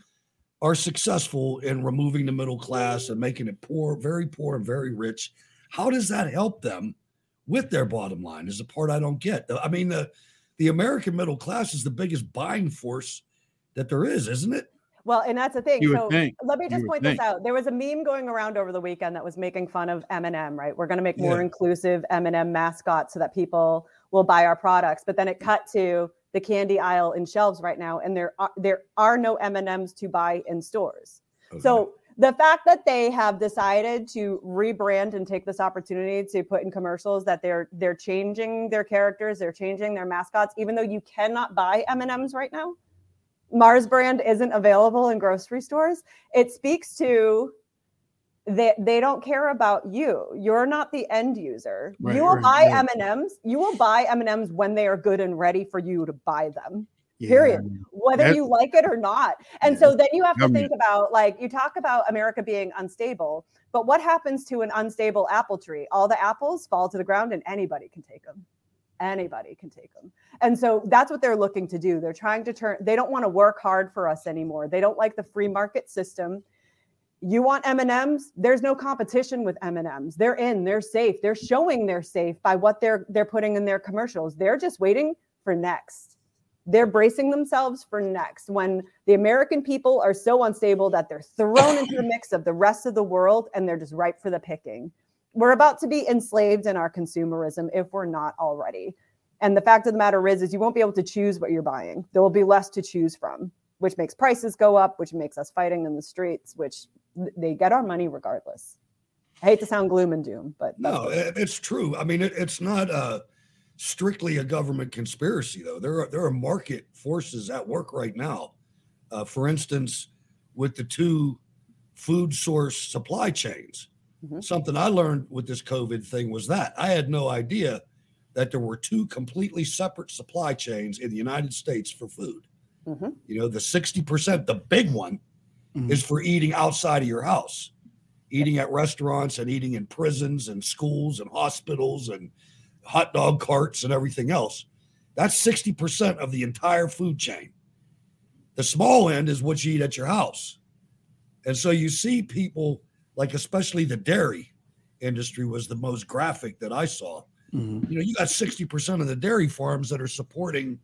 are successful in removing the middle class and making it poor and very rich, how does that help them with their bottom line is the part I don't get. I mean, the American middle class is the biggest buying force that there is, isn't it? Well, and that's the thing. So let me just point this out. There was a meme going around over the weekend that was making fun of M&M, right? We're going to make more inclusive M&M mascots so that people will buy our products. But then it cut to the candy aisle and shelves right now, and there are no M&Ms to buy in stores. Okay. So the fact that they have decided to rebrand and take this opportunity to put in commercials that they're changing their characters, they're changing their mascots, even though you cannot buy M&Ms right now, Mars brand isn't available in grocery stores. It speaks to they don't care about you. You're not the end user. Right, you will buy M&Ms. You will buy M&Ms when they are good and ready for you to buy them. Yeah. Period. Whether you like it or not. And so then you have to think about, like, you talk about America being unstable, but what happens to an unstable apple tree? All the apples fall to the ground and anybody can take them. Anybody can take them. And so that's what they're looking to do. They're trying to they don't want to work hard for us anymore. They don't like the free market system. You want M&Ms? There's no competition with M&Ms. They're safe. They're showing they're safe by what they're putting in their commercials. They're just waiting for next. They're bracing themselves for next, when the American people are so unstable that they're thrown into the mix of the rest of the world and they're just ripe for the picking. We're about to be enslaved in our consumerism if we're not already. And the fact of the matter is you won't be able to choose what you're buying. There will be less to choose from, which makes prices go up, which makes us fighting in the streets, which they get our money regardless. I hate to sound gloom and doom, but no, it's true. I mean, it's not strictly a government conspiracy, though. There are market forces at work right now. For instance, with the two food source supply chains, something I learned with this COVID thing was that I had no idea that there were two completely separate supply chains in the United States for food. Mm-hmm. You know, the 60%, the big one, is for eating outside of your house, eating at restaurants and eating in prisons and schools and hospitals and hot dog carts and everything else. That's 60% of the entire food chain. The small end is what you eat at your house. And so you see people, like especially the dairy industry was the most graphic that I saw. Mm-hmm. You know, you got 60% of the dairy farms that are supporting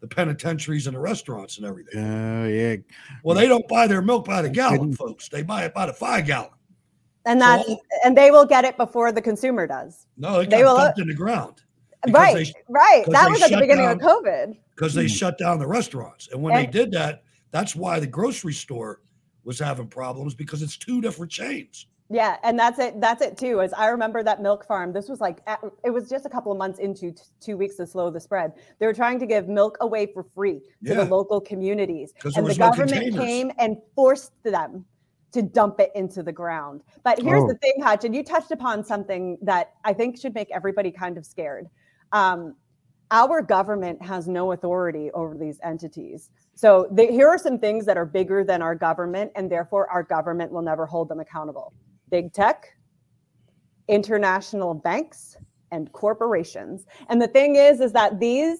the penitentiaries and the restaurants and everything. Oh, yeah. Well, they don't buy their milk by the gallon, folks. They buy it by the 5 gallon. And and they will get it before the consumer does. No, it got dumped in the ground. Right. That was at the beginning of COVID. Because they shut down the restaurants. And when they did that, that's why the grocery store was having problems, because it's two different chains. Yeah. And that's it. That's it too. As I remember that milk farm, this was like, it was just a couple of months into 2 weeks to slow the spread. They were trying to give milk away for free to the local communities. And the government came and forced them to dump it into the ground. But here's the thing, Hutch, and you touched upon something that I think should make everybody kind of scared. Our government has no authority over these entities. So here are some things that are bigger than our government, and therefore our government will never hold them accountable. Big tech, international banks, and corporations. And the thing is that these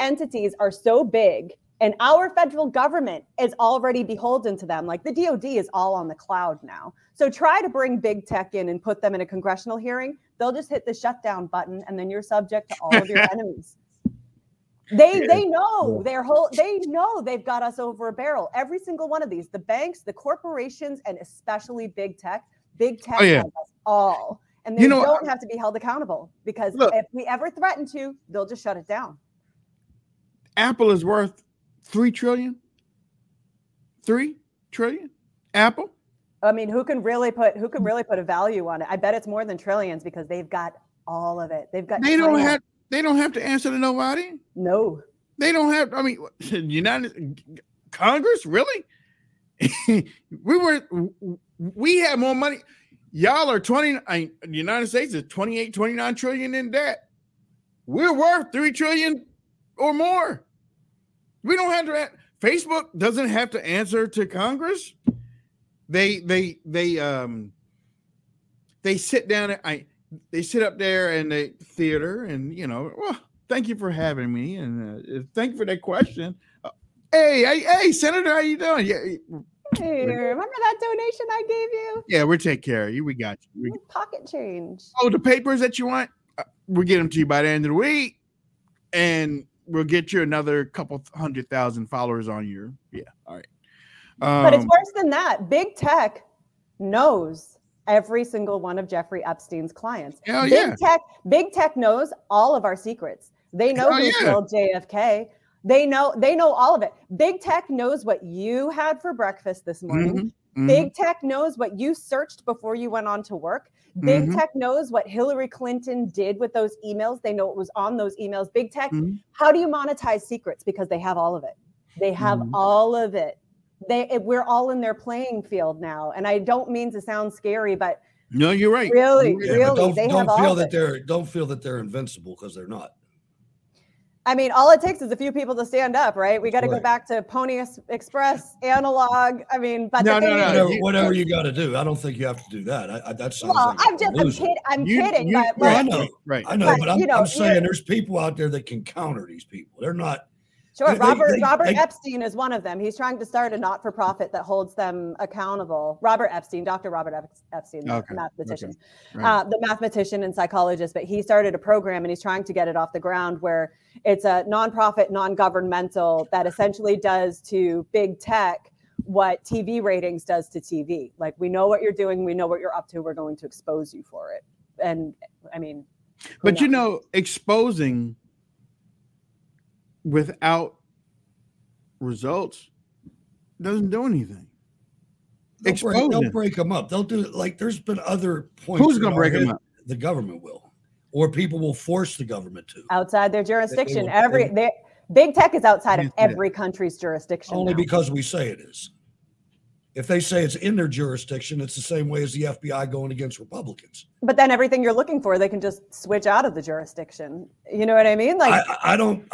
entities are so big, and our federal government is already beholden to them. Like the DOD is all on the cloud now. So try to bring big tech in and put them in a congressional hearing. They'll just hit the shutdown button, and then you're subject to all of your enemies. They know they know they've got us over a barrel. Every single one of these, the banks, the corporations, and especially big tech. Big tech has us all, and they don't have to be held accountable, because if we ever threaten to, they'll just shut it down. Apple is worth $3 trillion. $3 trillion. Apple. I mean, who can really put a value on it? I bet it's more than trillions, because they've got all of it. They've got. They don't have to answer to nobody. No. They don't have. I mean, Congress, really? We have more money. Y'all are the United States is 28, 29 trillion in debt. We're worth 3 trillion or more. We don't have to. Facebook doesn't have to answer to Congress. They sit down They sit up there in the theater and, thank you for having me. And thank you for that question. Hey, Senator, how you doing? Yeah, hey, remember that donation I gave you? Yeah, we'll take care of you. We got you. Pocket change. Oh, the papers that you want? We'll get them to you by the end of the week. And we'll get you another couple 100,000 followers on your. Yeah, all right. But it's worse than that. Big tech knows every single one of Jeffrey Epstein's clients. Big tech knows all of our secrets. They know who killed JFK. They know all of it. Big tech knows what you had for breakfast this morning. Mm-hmm. Big tech knows what you searched before you went on to work. Big tech knows what Hillary Clinton did with those emails. They know what was on those emails. Big tech, how do you monetize secrets? Because they have all of it. They have all of it. We're all in their playing field now, and I don't mean to sound scary, but no, you're right. Really, don't feel that they're invincible, because they're not. I mean, all it takes is a few people to stand up, right? We got to go back to Pony Express, analog. I mean, but whatever you got to do, I don't think you have to do that. I'm kidding. I'm saying there's people out there that can counter these people. They're not. Sure, Robert Epstein is one of them. He's trying to start a not-for-profit that holds them accountable. Robert Epstein, Dr. Robert Epstein, the mathematician, the mathematician and psychologist, but he started a program and he's trying to get it off the ground where it's a nonprofit, non-governmental that essentially does to big tech what TV ratings does to TV. Like, we know what you're doing, we know what you're up to, we're going to expose you for it. And I mean, but exposing without results doesn't do anything. They'll break them up. They'll do it. Like, there's been other points. Who's going to break them up? The government will, or people will force the government to. Outside their jurisdiction. Big tech is outside of every country's jurisdiction. Only because we say it is. If they say it's in their jurisdiction, it's the same way as the FBI going against Republicans. But then everything you're looking for, they can just switch out of the jurisdiction. You know what I mean? Like, I don't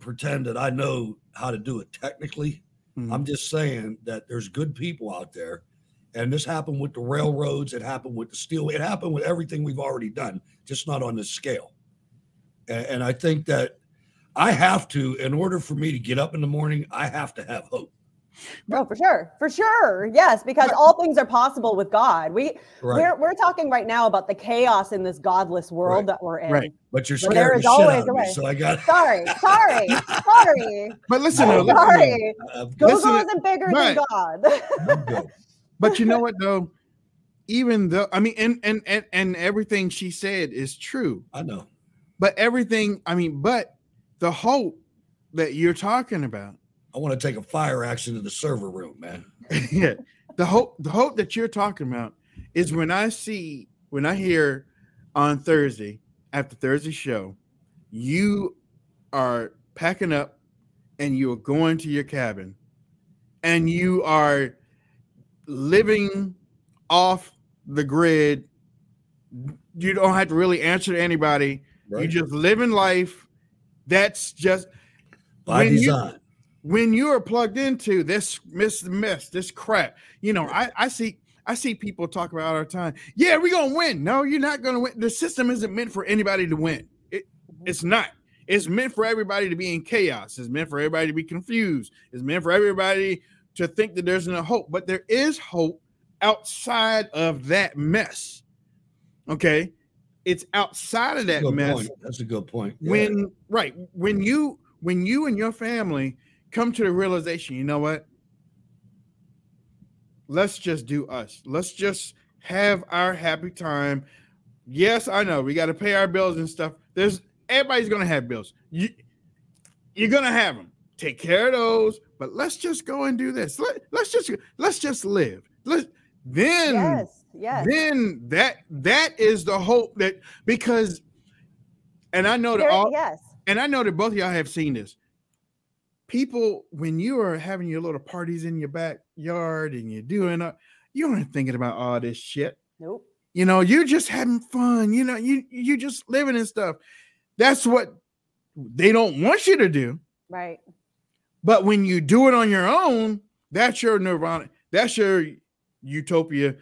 pretend that I know how to do it technically. Mm-hmm. I'm just saying that there's good people out there, and this happened with the railroads. It happened with the steel. It happened with everything we've already done, just not on this scale. And I think that I have to, in order for me to get up in the morning, I have to have hope. No, for sure. Yes, because all things are possible with God. We're talking right now about the chaos in this godless world that we're in. Right, but you're scared. There is always a way. So I got sorry. But listen, sorry. Google isn't bigger than God. But you know what though? Even though and everything she said is true. I know. But but the hope that you're talking about. I want to take a fire axe into the server room, man. Yeah, The hope that you're talking about is when I hear on Thursday after Thursday's show, you are packing up and you are going to your cabin and you are living off the grid. You don't have to really answer to anybody. Right. You're just living life. That's just by design. When you are plugged into this mess, this crap, you know, I see people talk about our time. Yeah, we're going to win. No, you're not going to win. The system isn't meant for anybody to win. It's not. It's meant for everybody to be in chaos. It's meant for everybody to be confused. It's meant for everybody to think that there's no hope. But there is hope outside of that mess. Okay? It's outside of that mess. Point. That's a good point. Yeah. When you and your family come to the realization, you know what? Let's just do us. Let's just have our happy time. Yes, I know we got to pay our bills and stuff. Everybody's going to have bills. You're going to have them. Take care of those. But let's just go and do this. Let's just live. Then that is the hope that because, and I know that all yes, and I know that both of y'all have seen this. People, when you are having your little parties in your backyard and you're doing it, you aren't thinking about all this shit. Nope. You know, you're just having fun. You know, you just living and stuff. That's what they don't want you to do. Right. But when you do it on your own, that's your nirvana. That's your utopia.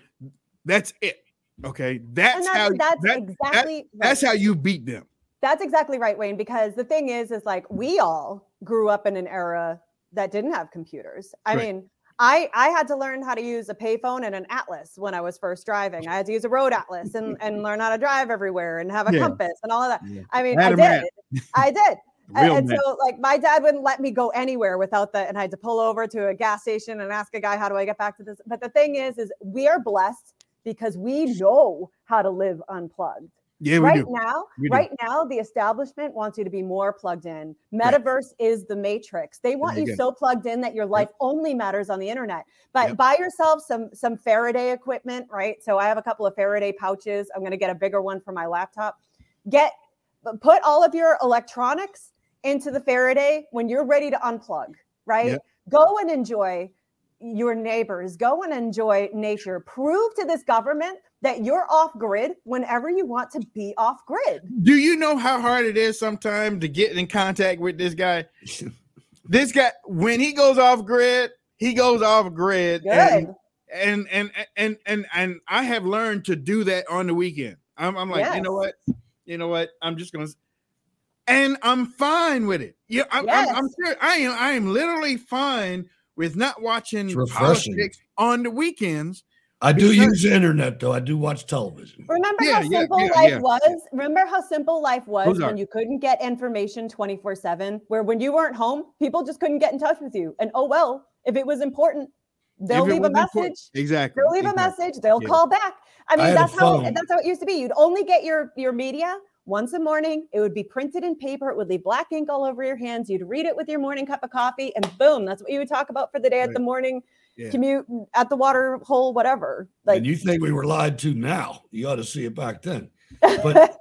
That's it. Okay. That's how you beat them. That's exactly right, Wayne, because the thing is like we all grew up in an era that didn't have computers. I mean, I had to learn how to use a payphone and an atlas when I was first driving. I had to use a road atlas and learn how to drive everywhere and have a compass and all of that. Yeah. I mean, I did. And so like my dad wouldn't let me go anywhere without that. And I had to pull over to a gas station and ask a guy, how do I get back to this? But the thing is we are blessed because we know how to live unplugged. Yeah, right now, the establishment wants you to be more plugged in. Metaverse is the matrix. They want you so plugged in that your life only matters on the internet. But buy yourself some Faraday equipment, right? So I have a couple of Faraday pouches. I'm going to get a bigger one for my laptop. Put all of your electronics into the Faraday when you're ready to unplug, right? Yep. Go and enjoy your neighbors. Go and enjoy nature. Prove to this government that you're off grid whenever you want to be off grid. Do you know how hard it is sometimes to get in contact with this guy? This guy, when he goes off grid, he goes off grid. Good. And I have learned to do that on the weekend. I'm like, yes. You know what? I'm just gonna, and I'm fine with it. Yeah, I'm sure I am literally fine with not watching politics on the weekends. I do use the internet, though. I do watch television. Remember how simple life was? Remember how simple life was when you couldn't get information 24/7, where when you weren't home, people just couldn't get in touch with you. And oh, well, if it was important, they'll leave a message. They'll call back. I mean, that's how it used to be. You'd only get your media once a morning. It would be printed in paper. It would leave black ink all over your hands. You'd read it with your morning cup of coffee, and boom, that's what you would talk about for the day at the morning. Yeah. Commute at the water hole, whatever. Like, and you think we were lied to now? You ought to see it back then. But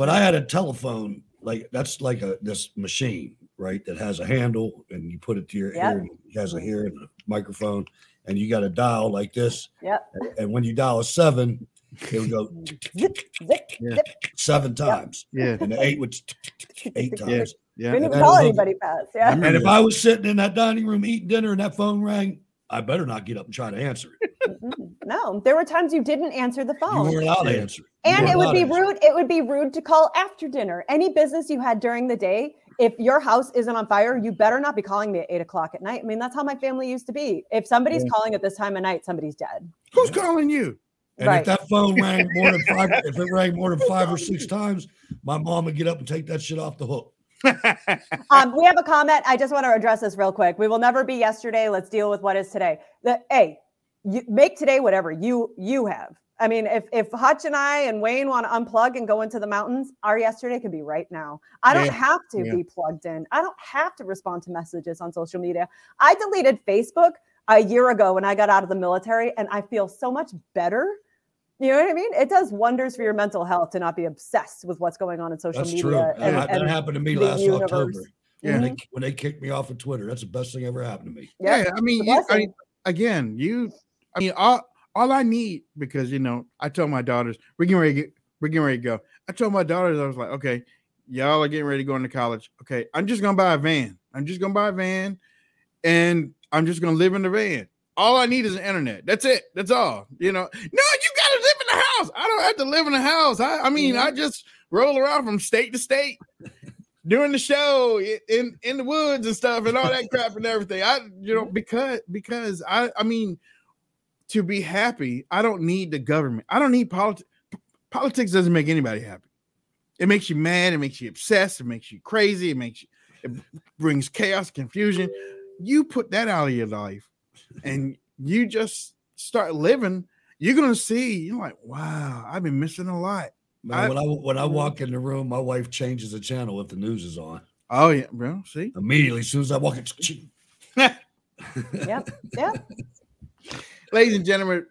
I had a telephone this machine, right? That has a handle, and you put it to your ear. And it has a ear and a microphone, and you got to dial like this. Yep. And when you dial a 7, it would go seven times. Yeah. And the 8 would eight times. Yeah. We didn't call anybody fast. Yeah. And if I was sitting in that dining room eating dinner and that phone rang, I better not get up and try to answer it. No, there were times you didn't answer the phone. You weren't allowed to answer it. And it would be rude. It would be rude to call after dinner. Any business you had during the day, if your house isn't on fire, you better not be calling me at 8:00 at night. I mean, that's how my family used to be. If somebody's calling at this time of night, somebody's dead. Who's calling you? And if that phone rang more than five, if it rang more than 5 or 6 times, my mom would get up and take that shit off the hook. We have a comment. I just want to address this real quick. We will never be yesterday. Let's deal with what is today. Make today whatever you have. I mean, if Hutch and I and Wayne want to unplug and go into the mountains, our yesterday could be right now. I don't have to be plugged in. I don't have to respond to messages on social media. I deleted Facebook a year ago when I got out of the military, and I feel so much better. You know what I mean? It does wonders for your mental health to not be obsessed with what's going on in social media. That's true. That happened to me last October. Yeah. When they kicked me off of Twitter, that's the best thing ever happened to me. Yeah. All I need, because, I told my daughters, we're getting ready to go. I told my daughters, I was like, okay, y'all are getting ready to go into college. Okay, I'm just going to buy a van. And I'm just going to live in the van. All I need is the internet. That's it. That's all. No, you got to live in the house. I don't have to live in the house. I just roll around from state to state doing the show in the woods and stuff and all that crap and everything. Because to be happy, I don't need the government. I don't need politics. Politics doesn't make anybody happy. It makes you mad. It makes you obsessed. It makes you crazy. It brings chaos, confusion. You put that out of your life, and you just start living. You're gonna see. You're like, wow, I've been missing a lot. Man, when I walk in the room, my wife changes the channel if the news is on. Oh yeah, bro. See, immediately as soon as I walk in. Yep. Ladies and gentlemen,